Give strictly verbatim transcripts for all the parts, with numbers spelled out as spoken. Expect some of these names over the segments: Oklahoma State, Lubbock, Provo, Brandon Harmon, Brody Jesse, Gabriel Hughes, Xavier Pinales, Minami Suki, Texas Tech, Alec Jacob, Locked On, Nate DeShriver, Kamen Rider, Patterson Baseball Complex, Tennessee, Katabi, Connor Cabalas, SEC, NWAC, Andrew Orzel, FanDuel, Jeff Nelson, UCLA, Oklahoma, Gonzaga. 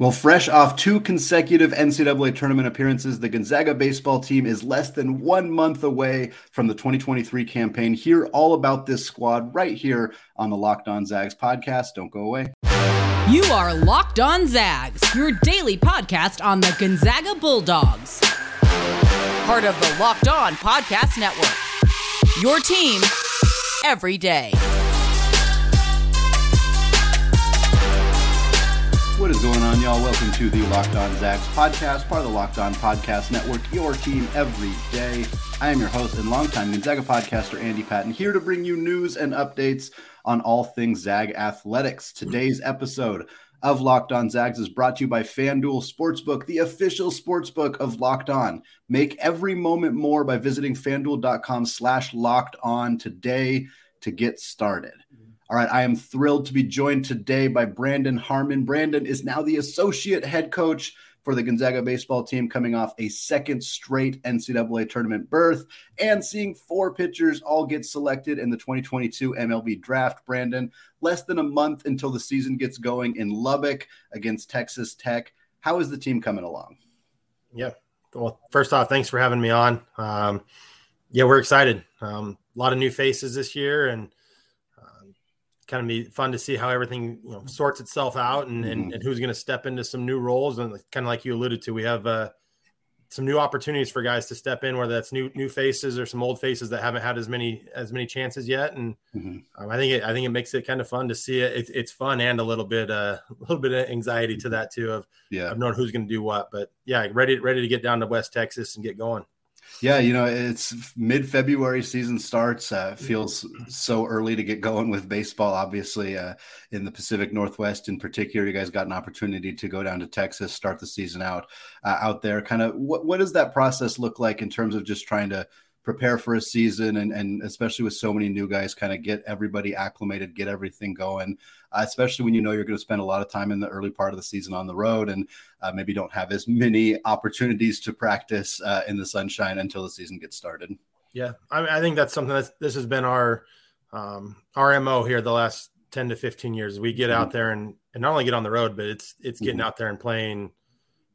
Well, fresh off two consecutive N C double A tournament appearances, the Gonzaga baseball team is less than one month away from the twenty twenty-three campaign. Hear all about this squad right here on the Locked On Zags podcast. Don't go away. You are Locked On Zags, your daily podcast on the Gonzaga Bulldogs. Part of the Locked On Podcast Network, your team every day. What is going on, y'all? Welcome to the Locked On Zags podcast, part of the Locked On Podcast Network, your team every day. I am your host and longtime Gonzaga podcaster, Andy Patton, here to bring you news and updates on all things Zag athletics. Today's episode of Locked On Zags is brought to you by FanDuel Sportsbook, the official sportsbook of Locked On. Make every moment more by visiting FanDuel.com slash Locked On today to get started. All right, I am thrilled to be joined today by Brandon Harmon. Brandon is now the associate head coach for the Gonzaga baseball team, coming off a second straight N C double A tournament berth and seeing four pitchers all get selected in the twenty twenty-two M L B draft. Brandon, less than a month until the season gets going in Lubbock against Texas Tech. How is the team coming along? Yeah, well, first off, thanks for having me on. Um, yeah, we're excited. Um, a lot of new faces this year, and kind of be fun to see how everything, you know, sorts itself out and, mm-hmm. and, and who's going to step into some new roles. And kind of like you alluded to, we have uh, some new opportunities for guys to step in, whether that's new new faces or some old faces that haven't had as many as many chances yet. And mm-hmm. um, I think it, I think it makes it kind of fun to see it. It's, it's fun and a little bit uh, a little bit of anxiety to that too of yeah of knowing who's going to do what. But yeah, ready ready to get down to West Texas and get going. Yeah, you know, it's mid-February, season starts. Uh, feels so early to get going with baseball, obviously, uh, in the Pacific Northwest in particular. You guys got an opportunity to go down to Texas, start the season out uh, out there. Kind of what, what does that process look like in terms of just trying to prepare for a season and, and especially with so many new guys, kind of get everybody acclimated, get everything going, uh, especially when you know you're going to spend a lot of time in the early part of the season on the road and uh, maybe don't have as many opportunities to practice uh, in the sunshine until the season gets started. Yeah, I, I think that's something that's this has been our um, our M O here the last ten to fifteen years. We get mm-hmm. out there and, and not only get on the road, but it's it's getting mm-hmm. out there and playing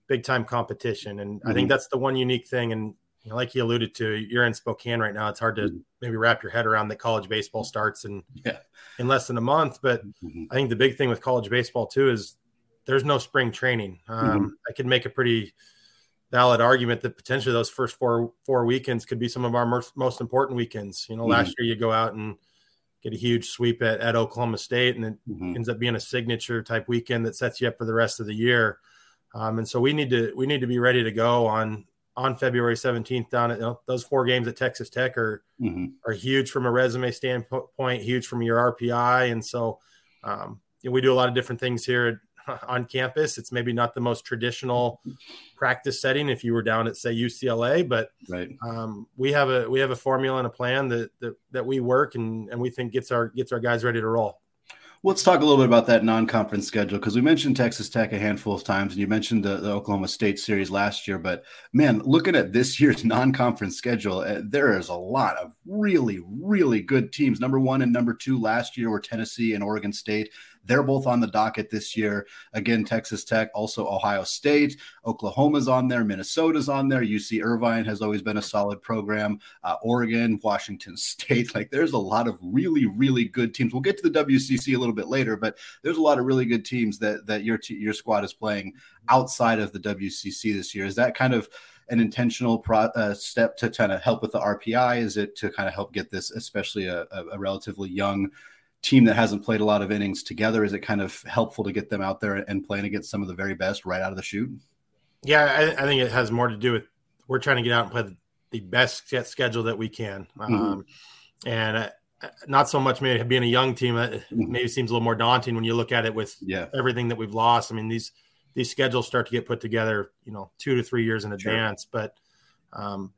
big time competition. And mm-hmm. I think that's the one unique thing. And like you alluded to, you're in Spokane right now. It's hard to maybe wrap your head around that college baseball starts in, yeah. in less than a month. But mm-hmm. I think the big thing with college baseball, too, is there's no spring training. Um, mm-hmm. I could make a pretty valid argument that potentially those first four four weekends could be some of our most, most important weekends. You know, mm-hmm. last year you go out and get a huge sweep at, at Oklahoma State, and it mm-hmm. ends up being a signature type weekend that sets you up for the rest of the year. Um, and so we need to we need to be ready to go on – on February seventeenth down at, you know, those four games at Texas Tech are, mm-hmm. are huge from a resume standpoint, huge from your R P I. And so um, you know, we do a lot of different things here at, on campus. It's maybe not the most traditional practice setting if you were down at say U C L A, but right. um, we have a, we have a formula and a plan that, that, that we work and, and we think gets our, gets our guys ready to roll. Let's talk a little bit about that non-conference schedule, because we mentioned Texas Tech a handful of times, and you mentioned the, the Oklahoma State series last year. But, man, looking at this year's non-conference schedule, uh, there is a lot of really, really good teams. Number one and number two last year were Tennessee and Oregon State. They're both on the docket this year. Again, Texas Tech, also Ohio State. Oklahoma's on there. Minnesota's on there. U C Irvine has always been a solid program. Uh, Oregon, Washington State. Like, there's a lot of really, really good teams. We'll get to the W C C a little bit later, but there's a lot of really good teams that that your t- your squad is playing outside of the W C C this year. Is that kind of an intentional pro, uh, step to kind of help with the R P I? Is it to kind of help get this, especially a, a, a relatively young team that hasn't played a lot of innings together? Is it kind of helpful to get them out there and playing against some of the very best right out of the chute? Yeah, I, I think it has more to do with we're trying to get out and play the, the best schedule that we can. Mm-hmm. Um, and I, Not so much maybe being a young team, that maybe seems a little more daunting when you look at it with yeah. everything that we've lost. I mean, these these schedules start to get put together, you know, two to three years in advance. Sure. But, um,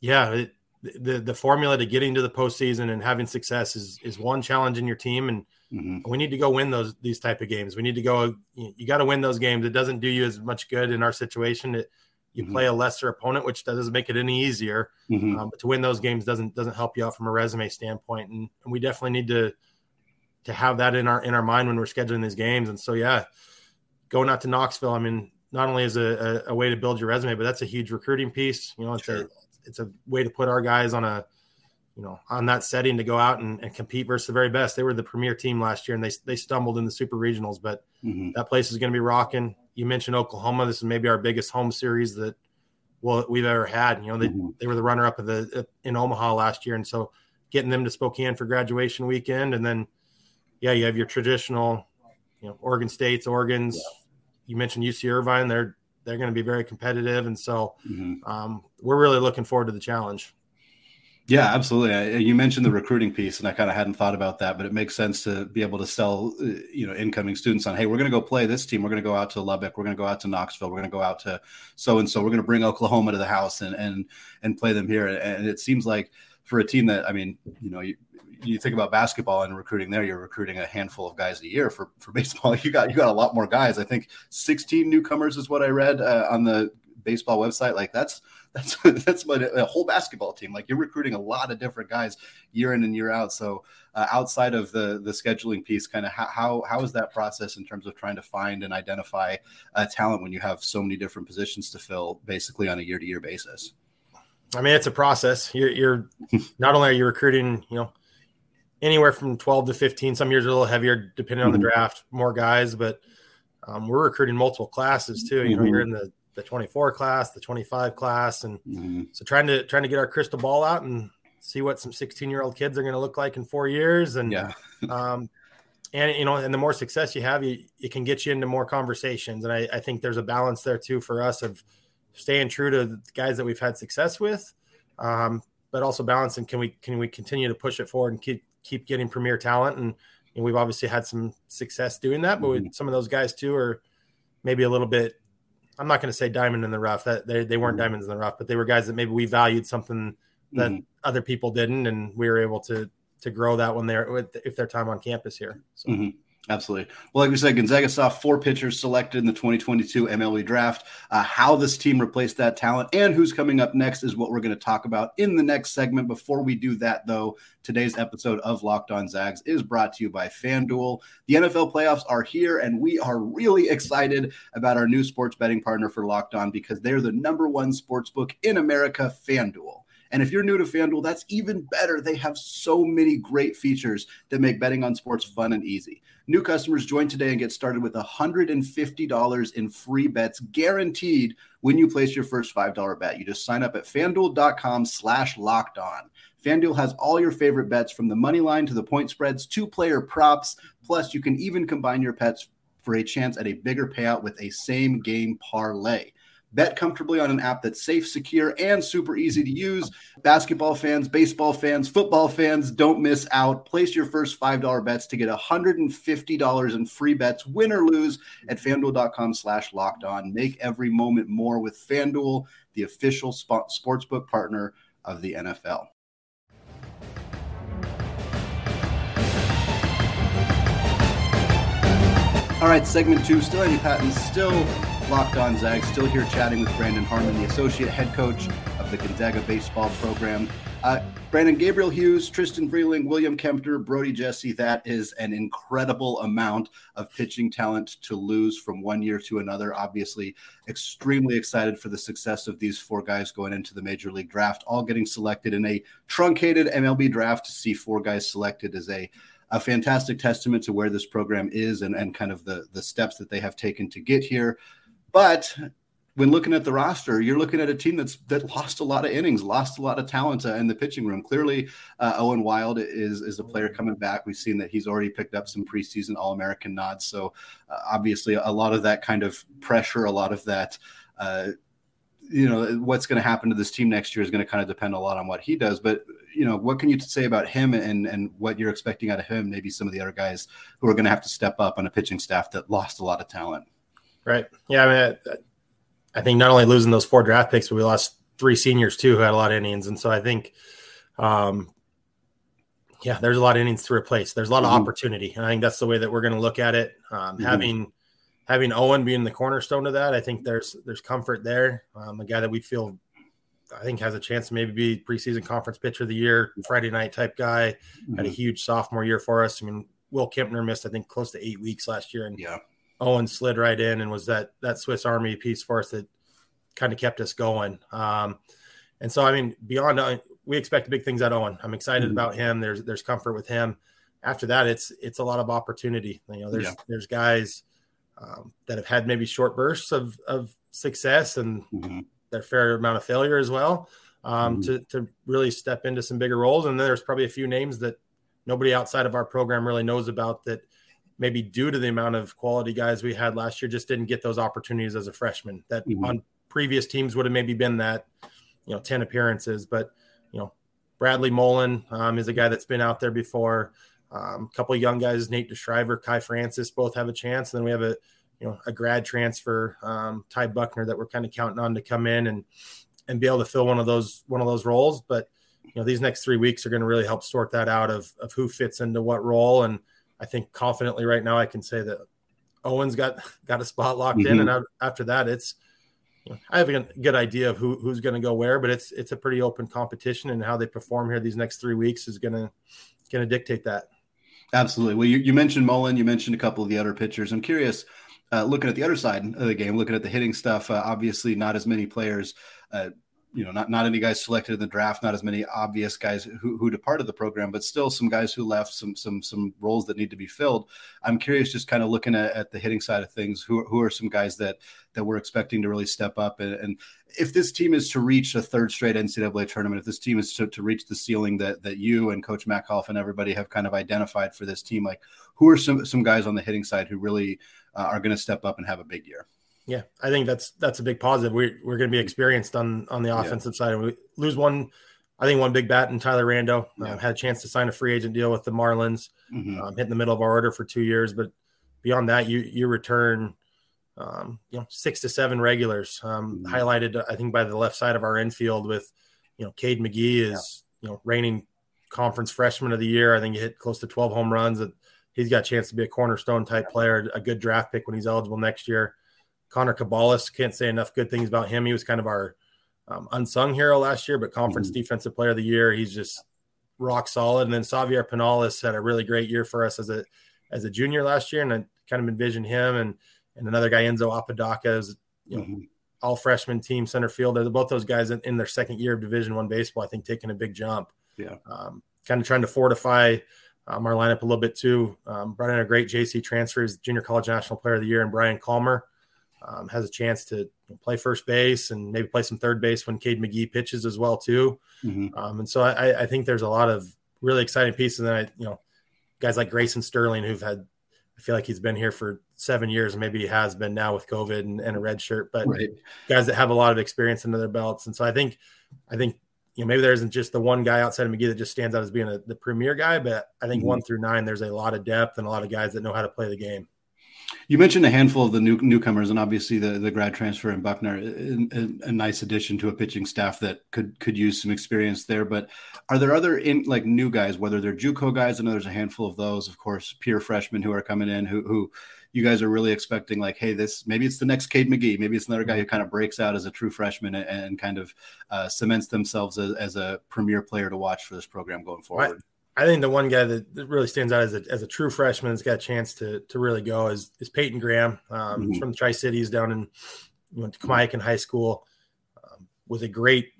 yeah, it, the the formula to getting to the postseason and having success is is one, challenging your team, and mm-hmm. we need to go win those these type of games. We need to go – you got to win those games. It doesn't do you as much good in our situation. It, you mm-hmm. play a lesser opponent, which doesn't make it any easier. Mm-hmm. Um, but to win those games doesn't doesn't help you out from a resume standpoint, and, and we definitely need to to have that in our in our mind when we're scheduling these games. And so, yeah, going out to Knoxville, I mean, not only is a, a, a way to build your resume, but that's a huge recruiting piece. You know, it's sure. a it's a way to put our guys on a, you know, on that setting to go out and, and compete versus the very best. They were the premier team last year, and they they stumbled in the super regionals, but mm-hmm. that place is going to be rocking. You mentioned Oklahoma. This is maybe our biggest home series that well we've ever had. You know, they mm-hmm. they were the runner up of the in Omaha last year, and so getting them to Spokane for graduation weekend, and then yeah, you have your traditional, you know, Oregon State's, Oregon's. Yeah. You mentioned U C Irvine. They're they're going to be very competitive, and so mm-hmm. um, we're really looking forward to the challenge. Yeah, absolutely. I, you mentioned the recruiting piece, and I kind of hadn't thought about that, but it makes sense to be able to sell, you know, incoming students on, hey, we're going to go play this team. We're going to go out to Lubbock. We're going to go out to Knoxville. We're going to go out to so-and-so. We're going to bring Oklahoma to the house and and and play them here. And it seems like for a team that, I mean, you know, you, you think about basketball and recruiting there, you're recruiting a handful of guys a year. For, for baseball, you got you got a lot more guys. I think sixteen newcomers is what I read uh, on the baseball website. Like that's, that's, that's my, a whole basketball team. Like you're recruiting a lot of different guys year in and year out. So uh, outside of the, the scheduling piece, kind of how, how, how is that process in terms of trying to find and identify uh, talent when you have so many different positions to fill basically on a year to year basis? I mean, it's a process. You're, you're not only are you recruiting, you know, anywhere from twelve to fifteen, some years are a little heavier depending on mm-hmm. the draft, more guys, but um, we're recruiting multiple classes too. You know, mm-hmm. you're in the, the twenty-four class, the twenty-five class. And mm-hmm. so trying to, trying to get our crystal ball out and see what some sixteen year old kids are going to look like in four years. And, yeah. um, and, you know, and the more success you have, you, it can get you into more conversations. And I, I think there's a balance there too, for us of staying true to the guys that we've had success with. Um, but also balancing, can we, can we continue to push it forward and keep, keep getting premier talent? And, and we've obviously had some success doing that, but mm-hmm. with some of those guys too, are maybe a little bit, I'm not going to say diamond in the rough, that they, they weren't mm-hmm. diamonds in the rough, but they were guys that maybe we valued something that mm-hmm. other people didn't. And we were able to, to grow that when they're with, if their time on campus here. So. Mm-hmm. Absolutely. Well, like we said, Gonzaga saw four pitchers selected in the twenty twenty-two M L B draft. Uh, how this team replaced that talent and who's coming up next is what we're going to talk about in the next segment. Before we do that, though, today's episode of Locked On Zags is brought to you by FanDuel. The N F L playoffs are here, and we are really excited about our new sports betting partner for Locked On because they're the number one sportsbook in America, FanDuel. And if you're new to FanDuel, that's even better. They have so many great features that make betting on sports fun and easy. New customers join today and get started with one hundred fifty dollars in free bets guaranteed when you place your first five dollars bet. You just sign up at FanDuel.com slash locked on. FanDuel has all your favorite bets from the money line to the point spreads to player props. Plus, you can even combine your bets for a chance at a bigger payout with a same game parlay. Bet comfortably on an app that's safe, secure, and super easy to use. Basketball fans, baseball fans, football fans, don't miss out. Place your first five dollars bets to get one hundred fifty dollars in free bets, win or lose, at FanDuel.com slash locked on. Make every moment more with FanDuel, the official sp- sportsbook partner of the N F L. All right, segment two, still Andy Patton, still... Locked On Zags, still here chatting with Brandon Harmon, the associate head coach of the Gonzaga baseball program. Uh, Brandon, Gabriel Hughes, Tristan Freeling, William Kempner, Brody Jesse, that is an incredible amount of pitching talent to lose from one year to another. Obviously, extremely excited for the success of these four guys going into the Major League Draft, all getting selected in a truncated M L B draft. To see four guys selected is a A fantastic testament to where this program is and, and kind of the, the steps that they have taken to get here. But when looking at the roster, you're looking at a team that's that lost a lot of innings, lost a lot of talent uh, in the pitching room. Clearly, uh, Owen Wild is is a player coming back. We've seen that he's already picked up some preseason All-American nods. So uh, obviously, a lot of that kind of pressure, a lot of that, uh, you know, what's going to happen to this team next year is going to kind of depend a lot on what he does. But you know, what can you say about him and, and what you're expecting out of him? Maybe some of the other guys who are going to have to step up on a pitching staff that lost a lot of talent. Right. Yeah. I mean, I, I think not only losing those four draft picks, but we lost three seniors too, who had a lot of innings. And so I think, um, yeah, there's a lot of innings to replace. There's a lot mm-hmm. of opportunity. And I think that's the way that we're going to look at it. Um, mm-hmm. Having, having Owen being the cornerstone of that, I think there's, there's comfort there. Um, a guy that we feel, I think has a chance to maybe be preseason conference pitcher of the year, Friday night type guy, mm-hmm. had a huge sophomore year for us. I mean, Will Kempner missed, I think, close to eight weeks last year. And yeah. Owen slid right in and was that that Swiss Army piece for us that kind of kept us going. Um, and so, I mean, beyond uh, we expect big things out of Owen. I'm excited mm-hmm. about him. There's there's comfort with him. After that, it's it's a lot of opportunity. You know, there's yeah. there's guys um, that have had maybe short bursts of of success and mm-hmm. their fair amount of failure as well. Um, mm-hmm. to to really step into some bigger roles. And then there's probably a few names that nobody outside of our program really knows about that maybe due to the amount of quality guys we had last year just didn't get those opportunities as a freshman that mm-hmm. on previous teams would have maybe been that, you know, ten appearances. But, you know, Bradley Mullen um, is a guy that's been out there before. Um, a couple of young guys, Nate DeShriver, Kai Francis, both have a chance. And then we have a, you know, a grad transfer, um, Ty Buckner, that we're kind of counting on to come in and, and be able to fill one of those, one of those roles. But, you know, these next three weeks are going to really help sort that out of, of who fits into what role. And I think confidently right now I can say that Owen's got, got a spot locked mm-hmm. in. And I, after that, it's, you know, I have a good idea of who who's going to go where, but it's, it's a pretty open competition, and how they perform here these next three weeks is going to, going to dictate that. Absolutely. Well, you, you mentioned Mullen, you mentioned a couple of the other pitchers. I'm curious, uh, looking at the other side of the game, looking at the hitting stuff, uh, obviously not as many players, uh, you know, not, not any guys selected in the draft, not as many obvious guys who, who departed the program, but still some guys who left, some some some roles that need to be filled. I'm curious, just kind of looking at, at the hitting side of things, who, who are some guys that, that we're expecting to really step up? And, and if this team is to reach a third straight N C double A tournament, if this team is to, to reach the ceiling that that you and Coach Mackhoff and everybody have kind of identified for this team, like who are some, some guys on the hitting side who really uh, are going to step up and have a big year? Yeah, I think that's that's a big positive. We, we're going to be experienced on, on the offensive yeah. side. We lose one, I think one big bat in Tyler Rando. Yeah. Um, had a chance to sign a free agent deal with the Marlins. Mm-hmm. Um, hit in the middle of our order for two years. But beyond that, you you return um, you know, six to seven regulars. Um, mm-hmm. Highlighted, I think, by the left side of our infield with, you know, Cade McGee is yeah. you know, reigning conference freshman of the year. I think he hit close to twelve home runs. He's got a chance to be a cornerstone type yeah. player, a good draft pick when he's eligible next year. Connor Cabalas, can't say enough good things about him. He was kind of our um, unsung hero last year, but conference mm-hmm. defensive player of the year. He's just rock solid. And then Xavier Pinales had a really great year for us as a as a junior last year, and I kind of envisioned him and and another guy, Enzo Apodaca, is you know, mm-hmm. all freshman team center fielder. Both those guys in, in their second year of Division I baseball, I think, taking a big jump. Yeah, um, kind of trying to fortify um, our lineup a little bit too. Um, brought in a great J C transfer, he's junior college national player of the year, and Brian Calmer. Um, has a chance to play first base and maybe play some third base when Cade McGee pitches as well too. Mm-hmm. Um, and so I, I think there's a lot of really exciting pieces. And I, you know, guys like Grayson Sterling, who've had, I feel like he's been here for seven years, and maybe he has been now with COVID and, and a red shirt, but right. guys that have a lot of experience under their belts. And so I think, I think, you know, maybe there isn't just the one guy outside of McGee that just stands out as being a, the premier guy, but I think mm-hmm. one through nine, there's a lot of depth and a lot of guys that know how to play the game. You mentioned a handful of the new newcomers, and obviously the, the grad transfer and Buckner, a, a nice addition to a pitching staff that could could use some experience there. But are there other in, like new guys, whether they're JUCO guys? I know there's a handful of those, of course, peer freshmen who are coming in, who who you guys are really expecting, like, hey, this maybe it's the next Cade McGee, maybe it's another guy who kind of breaks out as a true freshman and, and kind of uh, cements themselves as, as a premier player to watch for this program going forward. Right. I think the one guy that really stands out as a, as a true freshman that's got a chance to to really go is is Peyton Graham um, mm-hmm. from the Tri-Cities down in went to Kamaiakan High School. Um, was a great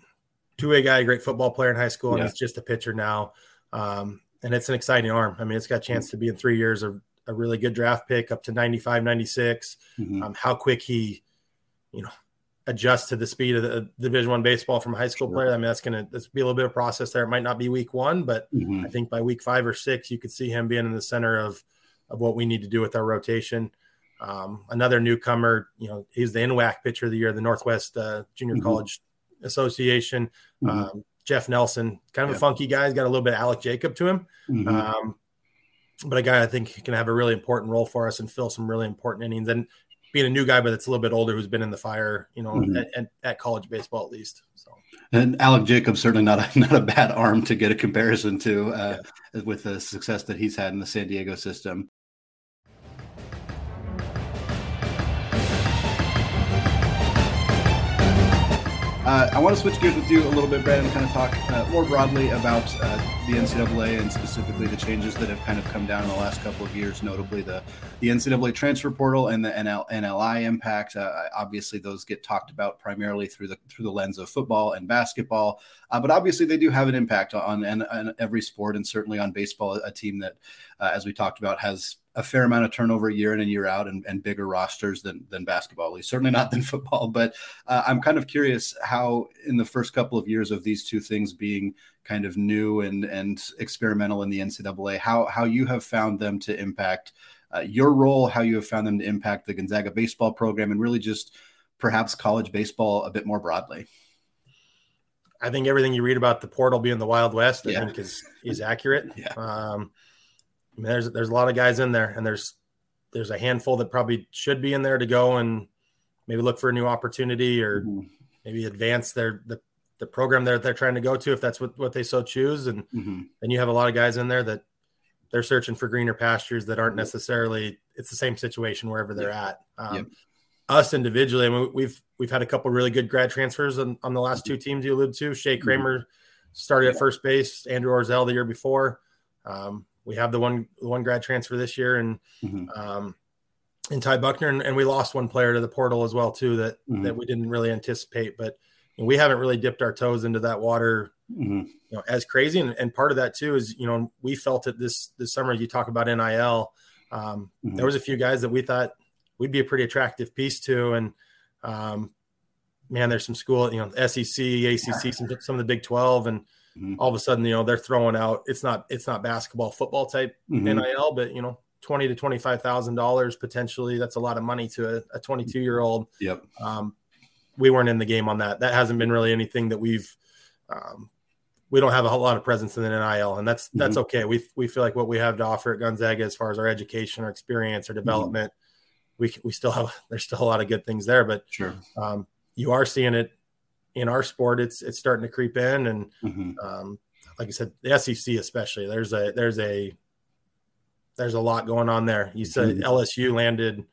two-way guy, a great football player in high school, and he's yeah. just a pitcher now. Um, and it's an exciting arm. I mean, it's got a chance to be in three years a, a really good draft pick, up to ninety-five, ninety-six. Mm-hmm. Um, how quick he, you know, adjusts to the speed of the Division I baseball from a high school sure. player. I mean, that's going to that's be a little bit of process there. It might not be week one, but mm-hmm. I think by week five or six, you could see him being in the center of, of what we need to do with our rotation. Um, another newcomer, you know, he's the N W A C pitcher of the year, the Northwest uh, Junior mm-hmm. College Association. Mm-hmm. Um, Jeff Nelson, kind of yeah. a funky guy. He's got a little bit of Alec Jacob to him. Mm-hmm. Um, but a guy I think can have a really important role for us and fill some really important innings. And being a new guy, but that's a little bit older, who's been in the fire, you know, mm-hmm. at, at, at college baseball, at least. So, and Alec Jacobs, certainly not a, not a bad arm to get a comparison to uh, yeah. with the success that he's had in the San Diego system. Uh, I want to switch gears with you a little bit, Brad, and kind of talk uh, more broadly about uh, the N C double A and specifically the changes that have kind of come down in the last couple of years, notably the, the N C double A transfer portal and the N L I impact. Uh, obviously, those get talked about primarily through the through the lens of football and basketball, uh, but obviously they do have an impact on, on, on every sport and certainly on baseball, a team that, uh, as we talked about, has a fair amount of turnover year in and year out and, and bigger rosters than, than basketball, at least certainly not than football. But uh, I'm kind of curious how in the first couple of years of these two things being kind of new and, and experimental in the N C double A, how, how you have found them to impact uh, your role, how you have found them to impact the Gonzaga baseball program and really just perhaps college baseball a bit more broadly. I think everything you read about the portal being the Wild West, I yeah. think is, is accurate. Yeah. Um, I mean, there's there's a lot of guys in there, and there's there's a handful that probably should be in there to go and maybe look for a new opportunity or mm-hmm. maybe advance their the, the program that they're trying to go to if that's what, what they so choose. And mm-hmm. then you have a lot of guys in there that they're searching for greener pastures that aren't necessarily – it's the same situation wherever they're yeah. at. Um, yeah. Us individually, I mean, we've we've had a couple of really good grad transfers on, on the last two teams you alluded to. Shea Kramer mm-hmm. started at first base, Andrew Orzel the year before. Um We have the one one grad transfer this year, and mm-hmm. um, and Ty Buckner, and, and we lost one player to the portal as well too that mm-hmm. that we didn't really anticipate. But you know, we haven't really dipped our toes into that water, mm-hmm. you know, as crazy. And, and part of that too is you know we felt it this this summer. You talk about N I L. Um, mm-hmm. There was a few guys that we thought we'd be a pretty attractive piece to, and um, man, there's some school, you know, S E C, A C C, yeah. some some of the Big twelve, and. Mm-hmm. All of a sudden, you know, they're throwing out, it's not, it's not basketball, football type mm-hmm. N I L, but you know, twenty to twenty-five thousand dollars potentially. That's a lot of money to a, a twenty-two year old. Yep. Um, we weren't in the game on that. That hasn't been really anything that we've, um, we don't have a whole lot of presence in the N I L, and that's, mm-hmm. that's okay. We, we feel like what we have to offer at Gonzaga, as far as our education or experience or development, mm-hmm. we, we still have, there's still a lot of good things there, but sure. um, you are seeing it. In our sport, it's it's starting to creep in, and mm-hmm. um, like I said, the S E C especially. There's a there's a there's a lot going on there. You said mm-hmm. L S U landed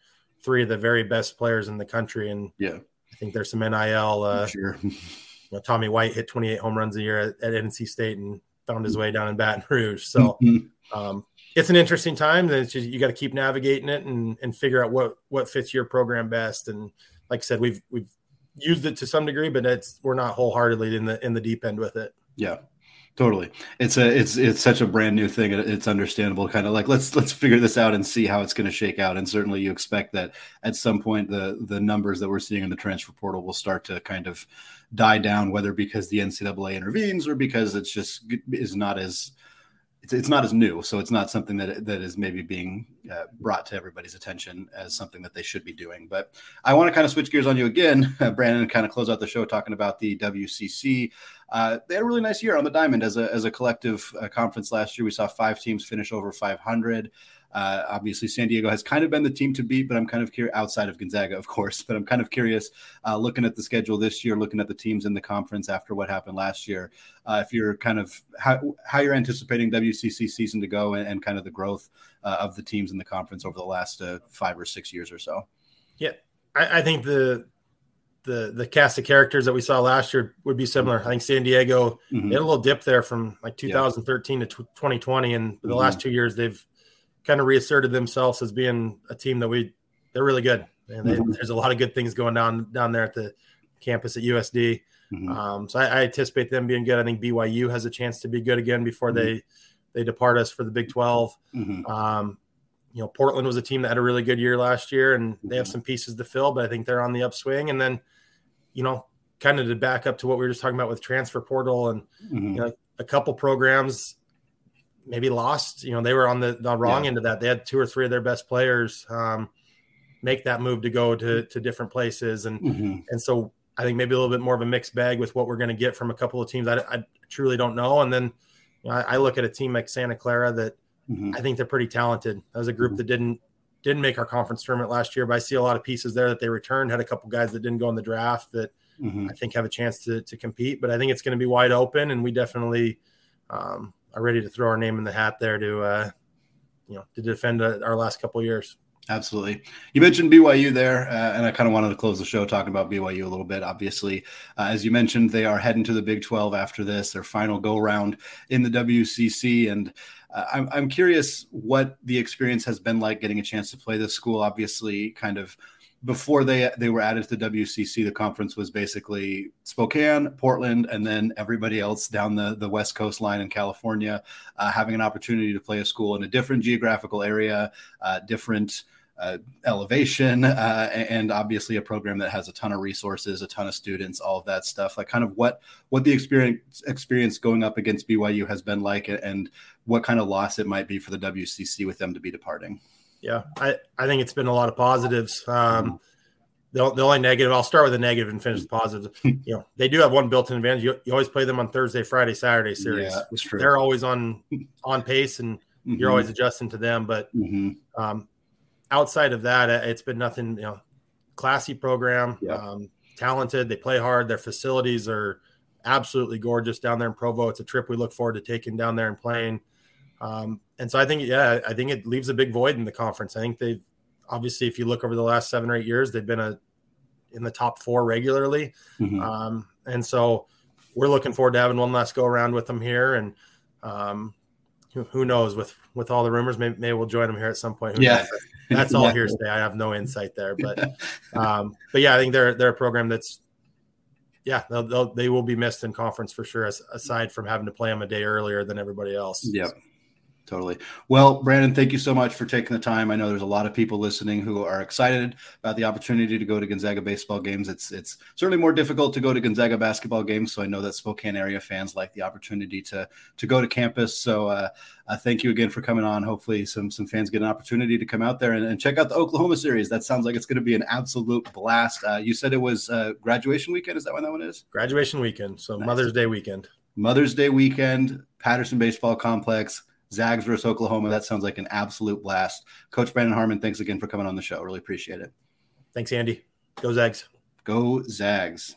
three of the very best players in the country, and yeah, I think there's some N I L. Uh, sure, you know, Tommy White hit twenty-eight home runs a year at, at N C State and found his way down in Baton Rouge. So mm-hmm. um, it's an interesting time. That it's just, you got to keep navigating it and and figure out what what fits your program best. And like I said, we've we've used it to some degree, but it's we're not wholeheartedly in the in the deep end with it. Yeah, totally. It's a it's it's such a brand new thing. It's understandable, kind of like let's let's figure this out and see how it's going to shake out. And certainly, you expect that at some point the the numbers that we're seeing in the transfer portal will start to kind of die down, whether because the N C double A intervenes or because it's just is not as it's it's not as new. So it's not something that that is maybe being uh, brought to everybody's attention as something that they should be doing. But I want to kind of switch gears on you again, uh, Brandon, and kind of close out the show talking about the W C C. Uh, they had a really nice year on the diamond as a as a collective uh, conference last year. We saw five teams finish over five hundred. Uh, obviously, San Diego has kind of been the team to beat, but I'm kind of curious outside of Gonzaga, of course. But I'm kind of curious, uh, looking at the schedule this year, looking at the teams in the conference after what happened last year, uh, if you're kind of how, how you're anticipating W C C season to go and, and kind of the growth uh, of the teams in the conference over the last uh, five or six years or so. Yeah, I, I think the the the cast of characters that we saw last year would be similar. I think San Diego mm-hmm. they had a little dip there from like two thousand thirteen yeah. to twenty twenty, and the mm-hmm. last two years they've kind of reasserted themselves as being a team that we they're really good, and they, mm-hmm. there's a lot of good things going down down there at the campus at U S D. Mm-hmm. Um, so I, I anticipate them being good. I think B Y U has a chance to be good again before mm-hmm. they they depart us for the Big twelve. Mm-hmm. Um, you know, Portland was a team that had a really good year last year, and they have some pieces to fill, but I think they're on the upswing. And then, you know, kind of to back up to what we were just talking about with transfer portal and mm-hmm. you know, a couple programs. Maybe lost, you know, they were on the, the wrong yeah. end of that. They had two or three of their best players um, make that move to go to, to different places. And, mm-hmm. and so I think maybe a little bit more of a mixed bag with what we're going to get from a couple of teams. I, I truly don't know. And then you know, I, I look at a team like Santa Clara that mm-hmm. I think they're pretty talented. That was a group mm-hmm. that didn't, didn't make our conference tournament last year, but I see a lot of pieces there that they returned, had a couple guys that didn't go in the draft that mm-hmm. I think have a chance to, to compete, but I think it's going to be wide open. And we definitely, um, are ready to throw our name in the hat there to, uh, you know, to defend uh, our last couple of years. Absolutely. You mentioned B Y U there, uh, and I kind of wanted to close the show talking about B Y U a little bit. Obviously, uh, as you mentioned, they are heading to the Big twelve after this, their final go-round in the W C C. And uh, I'm, I'm curious what the experience has been like getting a chance to play this school. Obviously, kind of before they they were added to the W C C, the conference was basically Spokane, Portland, and then everybody else down the, the West Coast line in California, uh, having an opportunity to play a school in a different geographical area, uh, different Uh, elevation, uh, and obviously a program that has a ton of resources, a ton of students, all of that stuff. Like, kind of what what the experience experience going up against B Y U has been like, and what kind of loss it might be for the W C C with them to be departing. Yeah, I, I think it's been a lot of positives. Um, the, the only negative, I'll start with the negative and finish the positives. You know, they do have one built-in advantage. You, you always play them on Thursday, Friday, Saturday series. Yeah, that's true. They're always on on pace, and mm-hmm. you're always adjusting to them. But mm-hmm. um, outside of that, it's been nothing, you know, classy program, yeah. um, talented. They play hard. Their facilities are absolutely gorgeous down there in Provo. It's a trip we look forward to taking down there and playing. Um, and so I think, yeah, I think it leaves a big void in the conference. I think they've obviously, if you look over the last seven or eight years, they've been a, in the top four regularly. Mm-hmm. Um, and so we're looking forward to having one last go around with them here. And, um, who knows with, with all the rumors, maybe, maybe we'll join them here at some point. Who yeah. Knows? That's all hearsay. I have no insight there, but, um, but yeah, I think they're, they're a program that's, yeah, they'll, they'll, they will be missed in conference for sure. As, aside from having to play them a day earlier than everybody else. Yeah. So. Totally. Well, Brandon, thank you so much for taking the time. I know there's a lot of people listening who are excited about the opportunity to go to Gonzaga baseball games. It's it's certainly more difficult to go to Gonzaga basketball games, so I know that Spokane area fans like the opportunity to to go to campus. So uh, uh, thank you again for coming on. Hopefully some some fans get an opportunity to come out there and, and check out the Oklahoma series. That sounds like it's going to be an absolute blast. Uh, you said it was uh, graduation weekend. Is that when that one is? Graduation weekend. So nice. Mother's Day weekend. Mother's Day weekend, Patterson Baseball Complex. Zags versus Oklahoma. That sounds like an absolute blast. Coach Brandon Harmon, thanks again for coming on the show. Really appreciate it. Thanks, Andy. Go Zags. Go Zags.